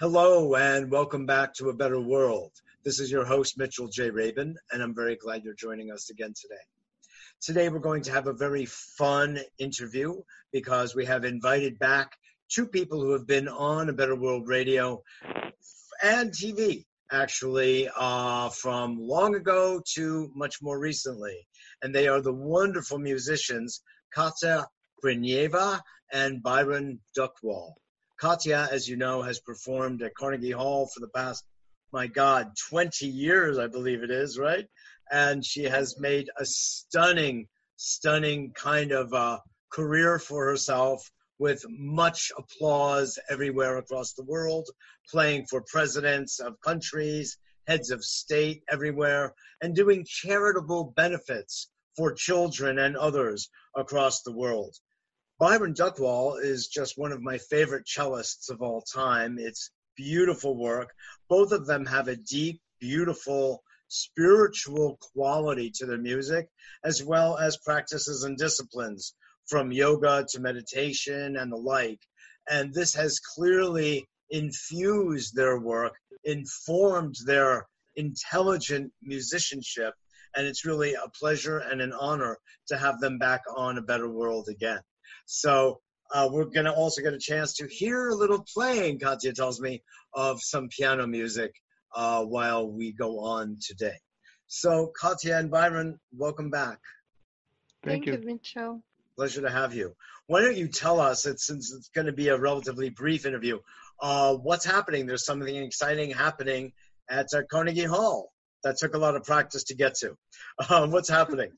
Hello and welcome back to A Better World. This is your host, Mitchell J. Rabin, and I'm very glad you're joining us again today. Today we're going to have a very fun interview because we have invited back two people who have been on A Better World Radio and TV, actually, from long ago to much more recently. And they are the wonderful musicians, Katya Grineva and Byron Duckwall. Katya, as you know, has performed at Carnegie Hall for the past, 20 years, I believe it is, right? And she has made a stunning kind of career for herself with much applause everywhere across the world, playing for presidents of countries, heads of state everywhere, and doing charitable benefits for children and others across the world. Byron Duckwall is just one of my favorite cellists of all time. It's beautiful work. Both of them have a deep, beautiful, spiritual quality to their music, as well as practices and disciplines from yoga to meditation and the like. And this has clearly infused their work, informed their intelligent musicianship, and it's really a pleasure and an honor to have them back on A Better World again. So we're going to also get a chance to hear a little playing, Katya tells me, of some piano music while we go on today. So Katya and Byron, welcome back. Thank you, Mitchell. Pleasure to have you. Why don't you tell us, since it's going to be a relatively brief interview, what's happening? There's something exciting happening at Carnegie Hall that took a lot of practice to get to. What's happening?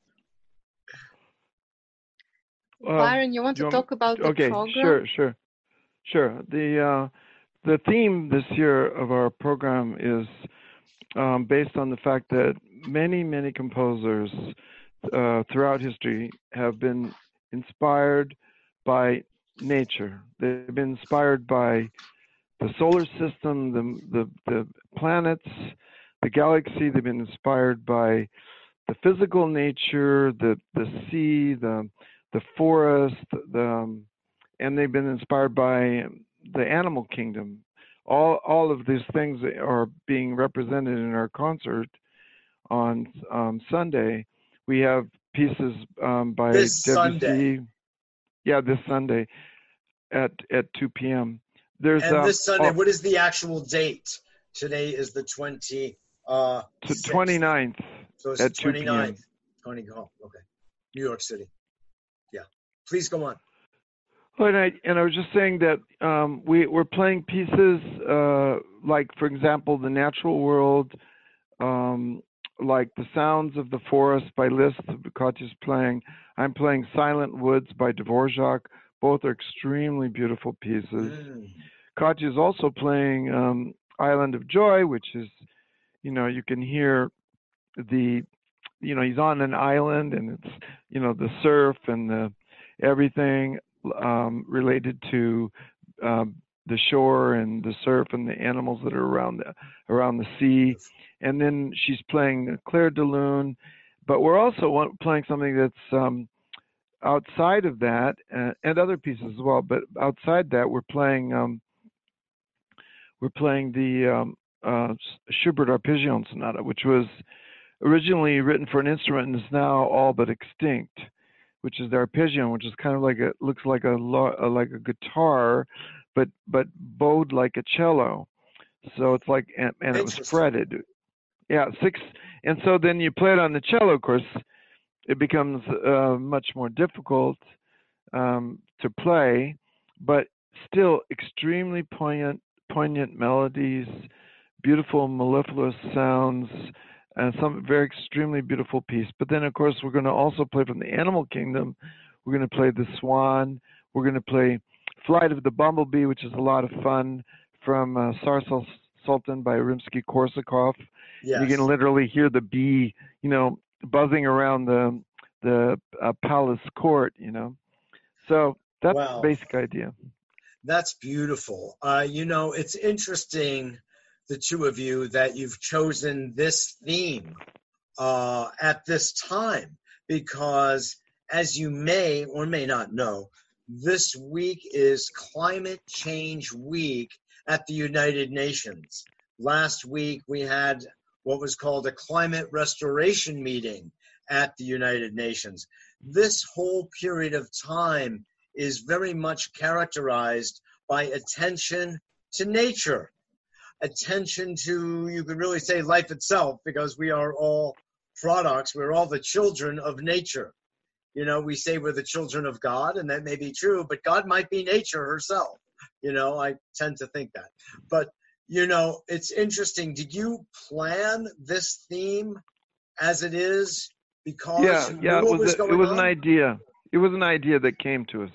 Byron, you want to talk about the program? Okay, sure. The theme this year of our program is based on the fact that many composers throughout history have been inspired by nature. They've been inspired by the solar system, the planets, the galaxy. They've been inspired by the physical nature, the sea, the forest, and they've been inspired by the animal kingdom. All of these things are being represented in our concert on Sunday. We have pieces by Debussy. Yeah, this Sunday at 2 p.m. This Sunday, what is the actual date? Today is the 29th. So it's at 29th. 2 p.m. Oh, okay. New York City. Please go on. And I was just saying that we're playing pieces like, for example, The Natural World, like The Sounds of the Forest by Liszt, Katya's playing. I'm playing Silent Woods by Dvorák. Both are extremely beautiful pieces. Katya's also playing Island of Joy, which is, you can hear he's on an island and it's, the surf and everything related to the shore and the surf and the animals that are around the sea. And then she's playing Claire de Lune, but we're also playing something that's outside of that and other pieces as well. But outside that, we're playing the Schubert Arpeggione Sonata, which was originally written for an instrument and is now all but extinct, which is the arpeggione, which is kind of looks like a guitar, but bowed like a cello. So it's like, and it was fretted. Yeah, six. And so then you play it on the cello, of course, it becomes much more difficult to play, but still extremely poignant melodies, beautiful mellifluous sounds, and some very extremely beautiful piece. But then, of course, we're going to also play from the animal kingdom We're going to play The Swan. We're going to play Flight of the Bumblebee, which is a lot of fun, from Tsar Saltan by Rimsky-Korsakov. Yes. You can literally hear the bee, you know, buzzing around the palace court, you know. So that's wow. the basic idea. That's beautiful. You know, it's interesting, the two of you, that you've chosen this theme at this time, because as you may or may not know, this week is Climate Change Week at the United Nations. Last week, we had what was called a climate restoration meeting at the United Nations. This whole period of time is very much characterized by attention to nature, attention to, you could really say, life itself, because we are all products, we're all the children of nature. You know, we say we're the children of God, and that may be true, but God might be nature herself. You know, I tend to think that. But, you know, it's interesting. Did you plan this theme as it is because it was an idea. It was an idea that came to us.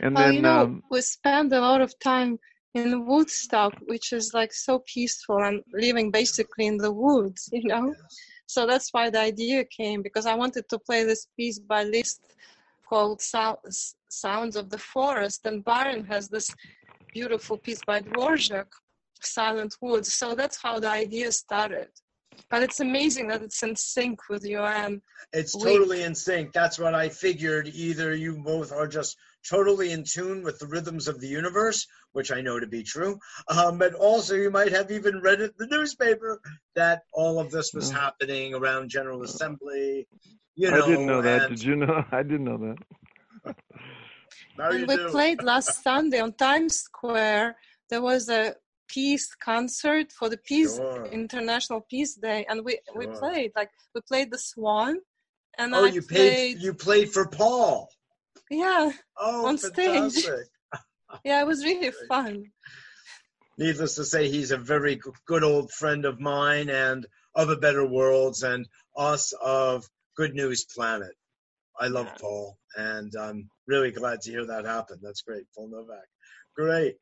And then, you know, we spend a lot of time in Woodstock, which is like so peaceful and living basically in the woods, you know. Yes. So that's why the idea came, because I wanted to play this piece by Liszt called Sounds of the Forest, and Byron has this beautiful piece by Dvorak, Silent Woods. So that's how the idea started. But it's amazing that it's in sync with your It's totally in sync. That's what I figured. Either you both are just totally in tune with the rhythms of the universe, which I know to be true, but also you might have even read it in the newspaper that all of this was happening around General Assembly. You know, I didn't know that. Did you know? I didn't know that. And we played last Sunday on Times Square. There was a peace concert for the Peace International Peace Day, and we played The Swan, and you played for Paul. Yeah. Oh, on fantastic. Stage. Yeah, it was really fun. Needless to say, he's a very good old friend of mine and of A Better Worlds and us of Good News Planet. I love Paul, and I'm really glad to hear that happen. That's great. Paul Novak. Great.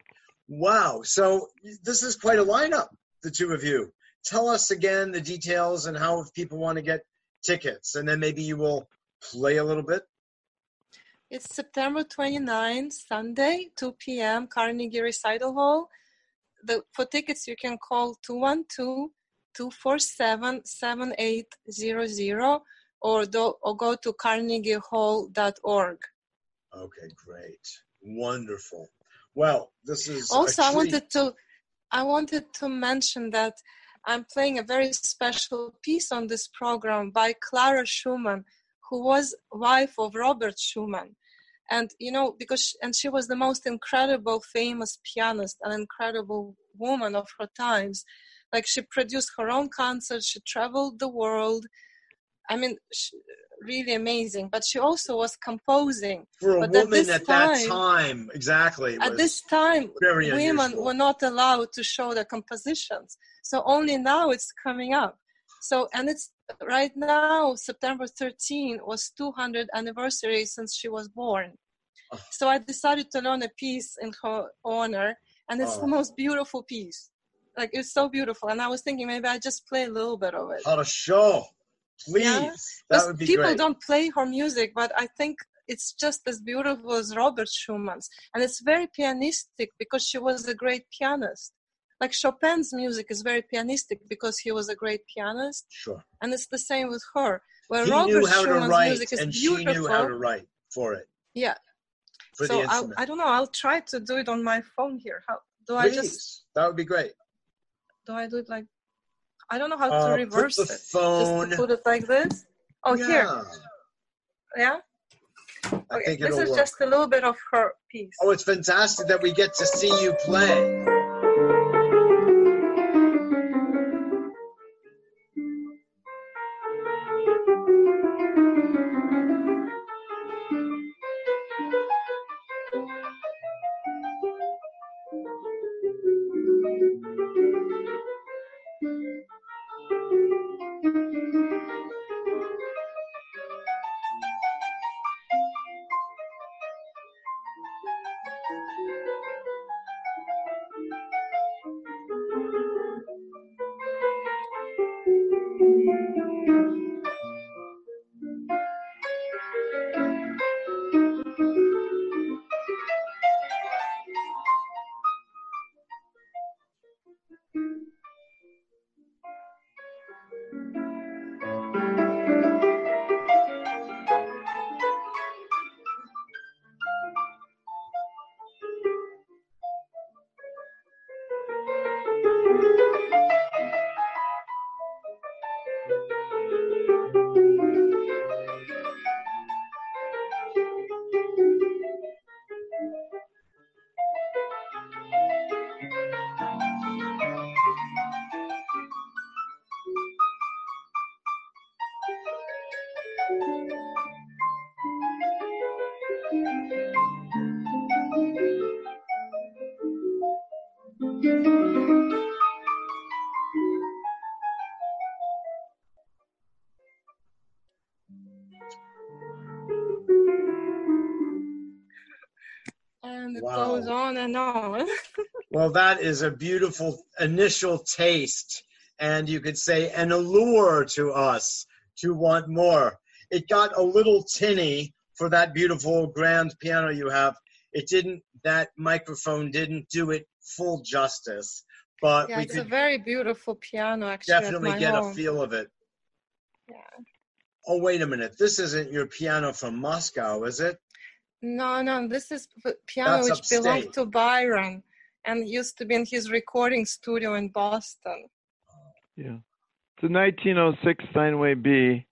Wow. So this is quite a lineup, the two of you. Tell us again the details and how, if people want to get tickets, and then maybe you will play a little bit. It's September 29th, Sunday, 2 p.m., Carnegie Recital Hall. For tickets, you can call 212-247-7800 or go to carnegiehall.org. Okay, great. Wonderful. Well, this is also I wanted to mention that I'm playing a very special piece on this program by Clara Schumann, who was wife of Robert Schumann. And, you know, because she was the most incredible famous pianist, an incredible woman of her times. Like, she produced her own concerts, she traveled the world. I mean, really amazing. But she also was composing. For a woman at that time, exactly. At this time, women were not allowed to show their compositions. So only now it's coming up. So, and it's right now, September 13 was 200th anniversary since she was born. So I decided to learn a piece in her honor, and it's the most beautiful piece. Like, it's so beautiful. And I was thinking maybe I just play a little bit of it. How to show. Please. Yeah? That would be people great. Don't play her music, but I think it's just as beautiful as Robert Schumann's. And it's very pianistic because she was a great pianist. Like, Chopin's music is very pianistic because he was a great pianist. Sure. And it's the same with her. Where he Robert knew how Schumann's to write, music is and beautiful. She knew how to write for it. Yeah. For so the instrument. I don't know. I'll try to do it on my phone here. How do Please. I just? That would be great. Do I do it like? I don't know how to reverse it. Just to put it like this. Oh, yeah. Here. Yeah. Okay. This is work. Just a little bit of her piece. Oh, it's fantastic that we get to see you play. it goes on and on. Well, that is a beautiful initial taste, and you could say an allure to us to want more. It got a little tinny for that beautiful grand piano you have. It didn't, that microphone didn't do it full justice. But yeah, it's a very beautiful piano, actually. Definitely get a feel of it. Yeah. Oh, wait a minute. This isn't your piano from Moscow, is it? No. This is piano which belonged to Byron and used to be in his recording studio in Boston. Yeah. It's a 1906 Steinway B,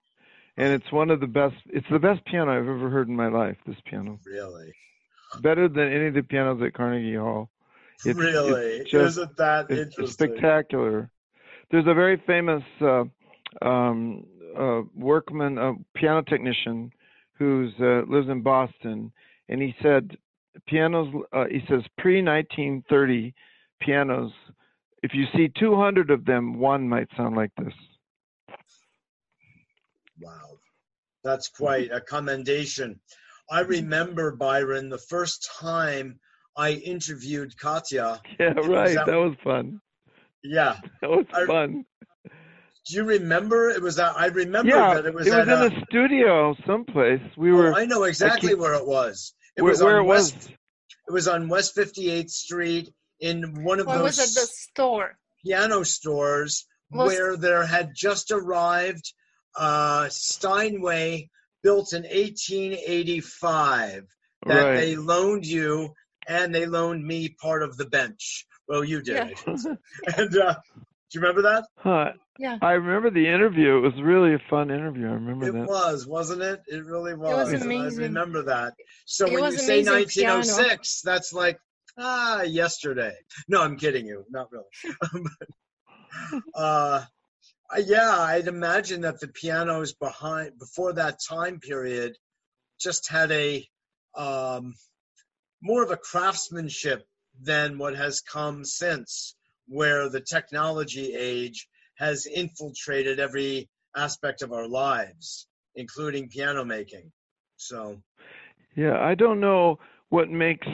and it's one of the best. It's the best piano I've ever heard in my life, this piano. Really? Better than any of the pianos at Carnegie Hall. It's interesting. It's spectacular. There's a very famous piano technician who lives in Boston, and he said he says pre-1930 pianos, if you see 200 of them, one might sound like this. Wow. That's quite a commendation. I remember, Byron, the first time I interviewed Katya. Yeah, right. That was fun. Yeah. That was fun. Do you remember? It was in a studio someplace. I know exactly where it was. It was on West 58th Street in one of those. Was it the store? Piano stores where there had just arrived Steinway, built in 1885, that they loaned you. And they loaned me part of the bench. Well, you did. Yeah. And do you remember that? Yeah. I remember the interview. It was really a fun interview. I remember that. It was, wasn't it? It really was. It was amazing. I remember that. So it when you say 1906, piano. That's like, yesterday. No, I'm kidding you. Not really. I'd imagine that the pianos before that time period just had a... more of a craftsmanship than what has come since, where the technology age has infiltrated every aspect of our lives, including piano making. So, yeah, I don't know what makes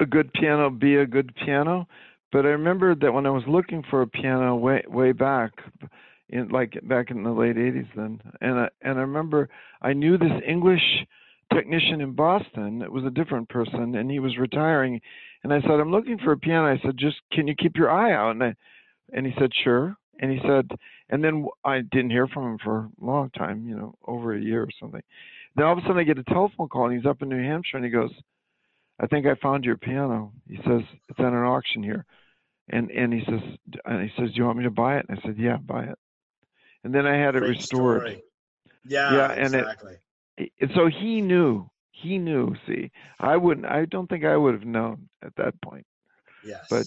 a good piano be a good piano, but I remember that when I was looking for a piano way back, back in the late 80s then, and I remember I knew this English technician in Boston. It was a different person, and he was retiring. And I said, "I'm looking for a piano." I said, "Just can you keep your eye out?" And he said, "Sure." And he said, and then I didn't hear from him for a long time, over a year or something. Then all of a sudden, I get a telephone call, and he's up in New Hampshire, and he goes, "I think I found your piano." He says, "It's at an auction here," and he says, "Do you want me to buy it?" And I said, "Yeah, buy it." And then I had it restored. Story. Yeah, exactly. And so he knew, see, I don't think I would have known at that point. Yes. But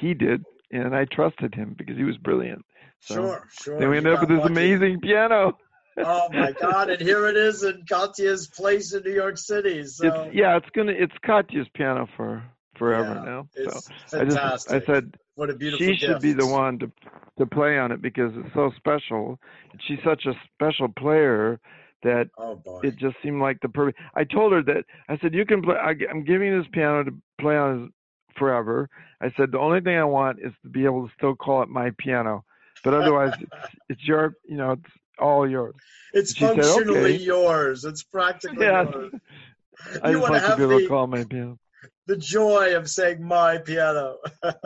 he did. And I trusted him because he was brilliant. So sure. Then we ended up with this amazing piano. Oh my God. And here it is in Katya's place in New York City. So it's Katya's piano for forever now. It's fantastic. I said, what a beautiful gift. She should be the one to play on it because it's so special. She's such a special player. That it just seemed like the perfect. I told her that I said, "You can play. I'm giving this piano to play on forever." I said, "The only thing I want is to be able to still call it my piano, but otherwise, it's your, it's all yours. It's functionally yours. It's practically yours. I just want to be able to call my piano. The joy of saying my piano."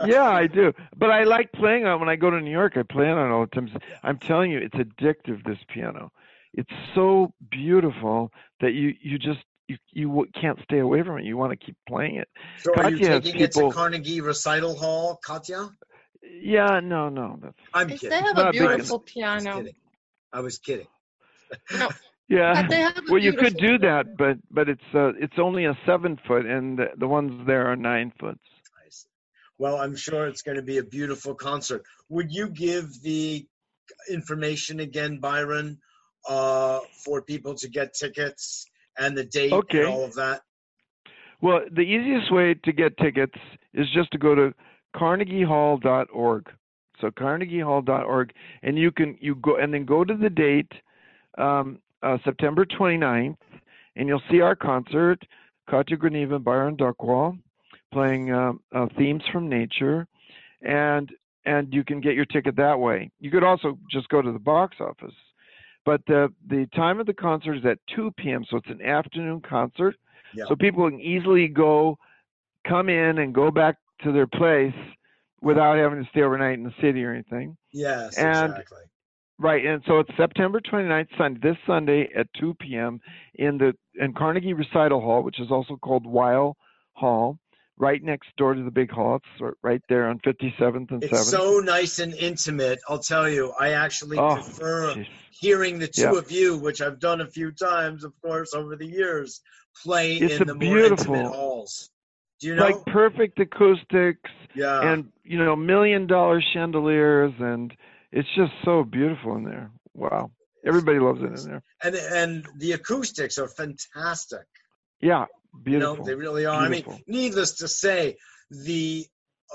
Yeah, I do. But I like playing on it. When I go to New York, I play on it all the time. I'm telling you, it's addictive. This piano. It's so beautiful that you can't stay away from it. You want to keep playing it. So Katya, are you taking it to Carnegie Recital Hall, Katya? Yeah, no. I'm kidding. They have a beautiful piano. I was kidding. No. Yeah. But they have you could do that, but it's only a 7-foot, and the ones there are 9-foot. I see. Well, I'm sure it's going to be a beautiful concert. Would you give the information again, Byron? For people to get tickets and the date and all of that? Well, the easiest way to get tickets is just to go to carnegiehall.org. So carnegiehall.org, and you go go to the date, September 29th, and you'll see our concert, Katya Grineva and Byron Duckwall. playing themes from nature, and you can get your ticket that way. You could also just go to the box office. But the time of the concert is at 2 p.m., so it's an afternoon concert. Yeah. So people can easily go, come in, and go back to their place without having to stay overnight in the city or anything. Yes, and, exactly. Right, and so it's September 29th, this Sunday at 2 p.m. in Carnegie Recital Hall, which is also called Weill Hall, right next door to the big hall. It's right there on 57th and 7th. It's so nice and intimate, I'll tell you. I actually prefer hearing the two of you, which I've done a few times, of course, over the years, play in the more intimate halls. Do you know? Like perfect acoustics and, you know, $1 million chandeliers, and it's just so beautiful in there. Wow. Everybody loves it in there. And the acoustics are fantastic. Yeah, beautiful. You know, they really are. Beautiful. I mean, needless to say, the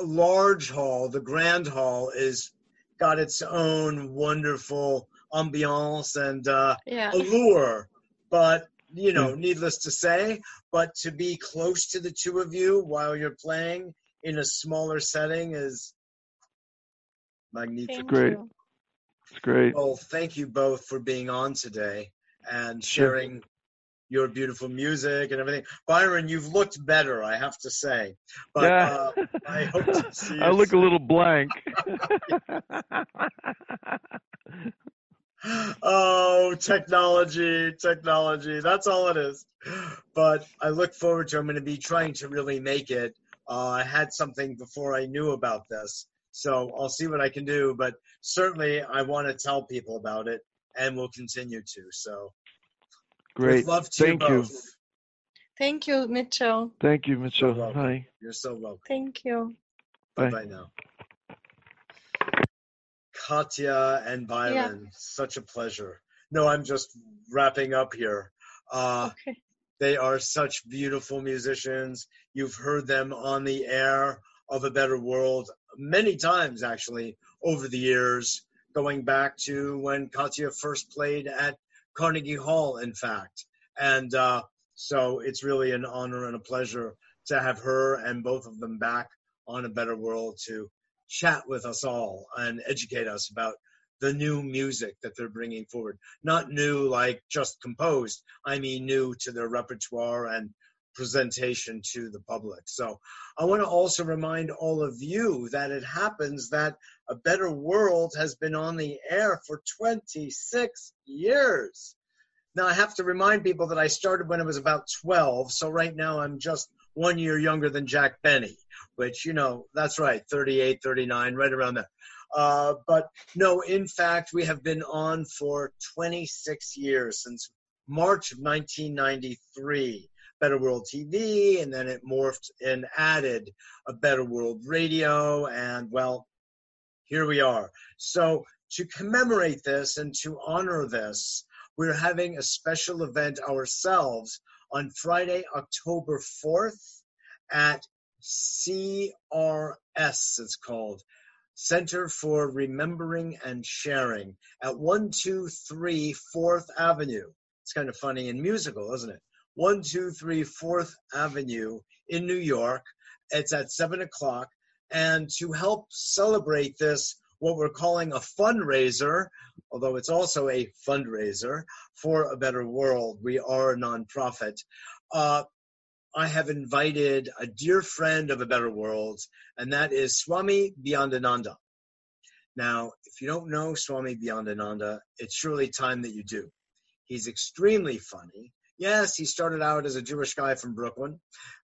large hall, the grand hall, is got its own wonderful ambiance and allure. But, you know, needless to say, but to be close to the two of you while you're playing in a smaller setting is magnificent. It's great. It's great. Well, thank you both for being on today and sharing your beautiful music and everything. Byron, you've looked better, I have to say. But I hope to see you. I look a little blank. Oh, technology. That's all it is. But I look forward to, I'm going to be trying to really make it. I had something before I knew about this, so I'll see what I can do, but certainly I want to tell people about it, and we'll continue to. So great. Love to you both. Thank you, Mitchell. Thank you, Mitchell. Hi. You're so welcome. Thank you. Bye now. Katya and Byron, such a pleasure. No, I'm just wrapping up here. Okay. They are such beautiful musicians. You've heard them on the air of A Better World many times, actually, over the years, going back to when Katya first played at Carnegie Hall, in fact. And so it's really an honor and a pleasure to have her and both of them back on A Better World to chat with us all and educate us about the new music that they're bringing forward. Not new like just composed, I mean new to their repertoire and presentation to the public. So I want to also remind all of you that it happens that A Better World has been on the air for 26 years. Now I have to remind people that I started when I was about 12, so right now I'm just 1 year younger than Jack Benny, which, you know, that's right, 38, 39, right around there. But no, in fact, we have been on for 26 years, since March of 1993. Better World TV, and then it morphed and added A Better World Radio, and well, here we are. So to commemorate this and to honor this, we're having a special event ourselves on Friday, October 4th at CRS, it's called, Center for Remembering and Sharing, at 123 4th Avenue. It's kind of funny and musical, isn't it? 123 4th Avenue in New York. It's at 7 o'clock. And to help celebrate this, what we're calling a fundraiser, although it's also a fundraiser for A Better World, we are a nonprofit. I have invited a dear friend of A Better World, and that is Swami Beyondananda. Now, if you don't know Swami Beyondananda, it's surely time that you do. He's extremely funny. Yes, he started out as a Jewish guy from Brooklyn,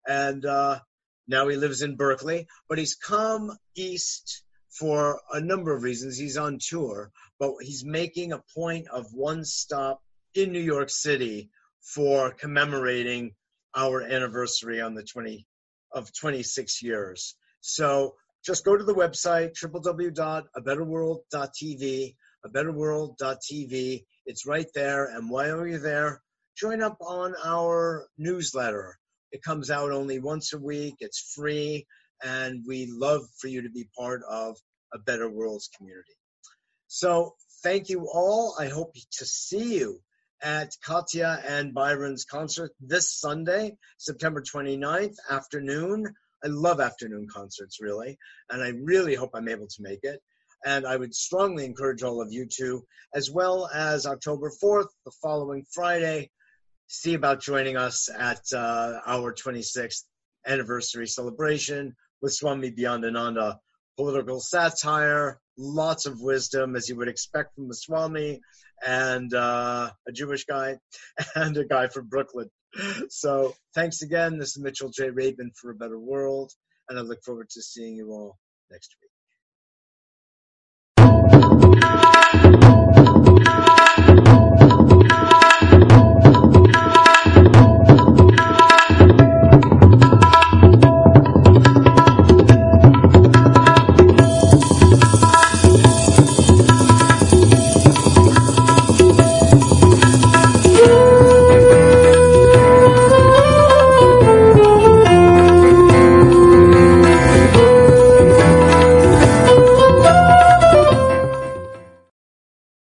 and now he lives in Berkeley. But he's come east for a number of reasons. He's on tour, but he's making a point of one stop in New York City for commemorating our anniversary on the 26 years. So just go to the website, www.abetterworld.tv, abetterworld.tv. It's right there, and while you're there, join up on our newsletter. It comes out only once a week. It's free, and we love for you to be part of A Better World's community. So thank you all. I hope to see you at Katya and Byron's concert this Sunday, September 29th, afternoon. I love afternoon concerts, really, and I really hope I'm able to make it. And I would strongly encourage all of you to, as well as October 4th, the following Friday, see about joining us at our 26th anniversary celebration with Swami Beyondananda. Political satire, lots of wisdom, as you would expect from the Swami, and a Jewish guy, and a guy from Brooklyn. So thanks again. This is Mitchell J. Rabin for A Better World, and I look forward to seeing you all next week.